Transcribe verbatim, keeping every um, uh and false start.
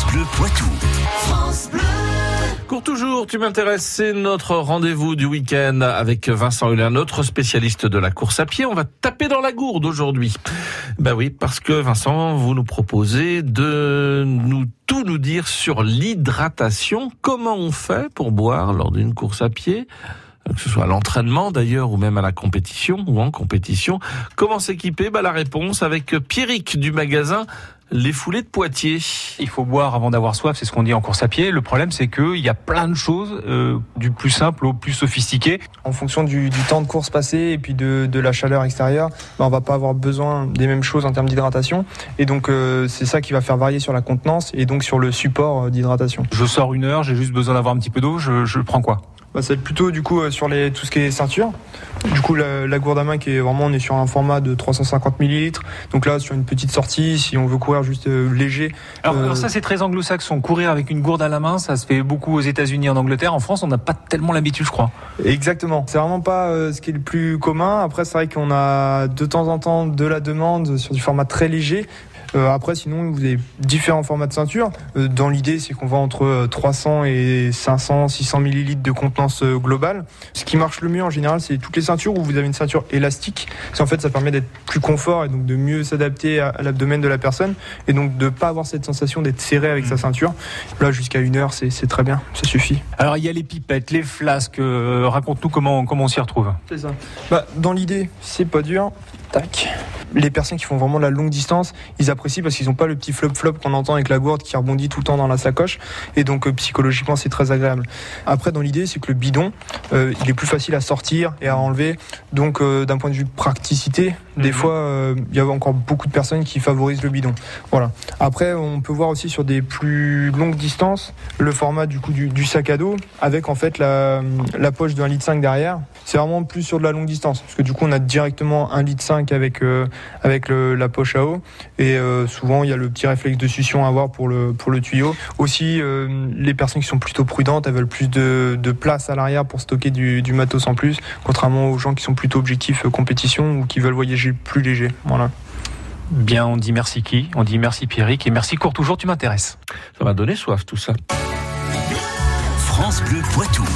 France Bleu Poitou. France Bleu. Cours toujours, tu m'intéresses, c'est notre rendez-vous du week-end avec Vincent Hulin, notre spécialiste de la course à pied. On va taper dans la gourde aujourd'hui. Ben oui, parce que Vincent, vous nous proposez de nous tout nous dire sur l'hydratation. Comment on fait pour boire lors d'une course à pied ? Que ce soit à l'entraînement d'ailleurs, ou même à la compétition, ou en compétition. Comment s'équiper ? Bah, la réponse avec Pierrick du magasin Les Foulées de Poitiers. Il faut boire avant d'avoir soif, c'est ce qu'on dit en course à pied. Le problème, c'est qu'il y a plein de choses, euh, du plus simple au plus sophistiqué. En fonction du, du temps de course passé et puis de, de la chaleur extérieure, bah, on ne va pas avoir besoin des mêmes choses en termes d'hydratation. Et donc, euh, c'est ça qui va faire varier sur la contenance et donc sur le support d'hydratation. Je sors une heure, j'ai juste besoin d'avoir un petit peu d'eau, je, je prends quoi ? Bah, ça va être plutôt du coup euh, sur les, tout ce qui est ceinture. Du coup la, la gourde à main qui est vraiment, on est sur un format de trois cent cinquante millilitres. Donc là sur une petite sortie, si on veut courir juste euh, léger. Alors, euh... alors ça c'est très anglo-saxon, courir avec une gourde à la main, ça se fait beaucoup aux États-Unis, en Angleterre. En France on n'a pas tellement l'habitude, je crois. Exactement. C'est vraiment pas euh, ce qui est le plus commun. Après c'est vrai qu'on a de temps en temps de la demande sur du format très léger. Euh, après sinon vous avez différents formats de ceinture. Euh, dans l'idée c'est qu'on va entre trois cents et cinq cents, six cents millilitres de contenance euh, globale. Ce qui marche le mieux en général c'est toutes les ceintures où vous avez une ceinture élastique, parce qu'en fait ça permet d'être plus confort et donc de mieux s'adapter à, à l'abdomen de la personne et donc de ne pas avoir cette sensation d'être serré avec mmh. sa ceinture. Là jusqu'à une heure c'est, c'est très bien, ça suffit. Alors il y a les pipettes, les flasques, euh, raconte-nous comment, comment on s'y retrouve. C'est ça. Bah, dans l'idée c'est pas dur. Tac. Les personnes qui font vraiment la longue distance, ils apprécient parce qu'ils n'ont pas le petit flop-flop qu'on entend avec la gourde qui rebondit tout le temps dans la sacoche. Et donc, euh, psychologiquement, c'est très agréable. Après, dans l'idée, c'est que le bidon, euh, il est plus facile à sortir et à enlever. Donc, euh, d'un point de vue praticité, mmh. des fois, euh, il y a encore beaucoup de personnes qui favorisent le bidon. Voilà. Après, on peut voir aussi sur des plus longues distances, le format du coup du, du sac à dos avec en fait la, la poche de un virgule cinq litre derrière. C'est vraiment plus sur de la longue distance. Parce que du coup, on a directement un virgule cinq litre avec... Euh, avec le, la poche à eau et euh, souvent il y a le petit réflexe de succion à avoir pour le, pour le tuyau. Aussi euh, les personnes qui sont plutôt prudentes, elles veulent plus de, de place à l'arrière pour stocker du, du matos en plus, contrairement aux gens qui sont plutôt objectifs euh, compétition ou qui veulent voyager plus léger. Voilà. Bien, on dit merci qui ? On dit merci Pierrick et merci Cours toujours, tu m'intéresses. Ça m'a donné soif tout ça. France Bleu Poitou.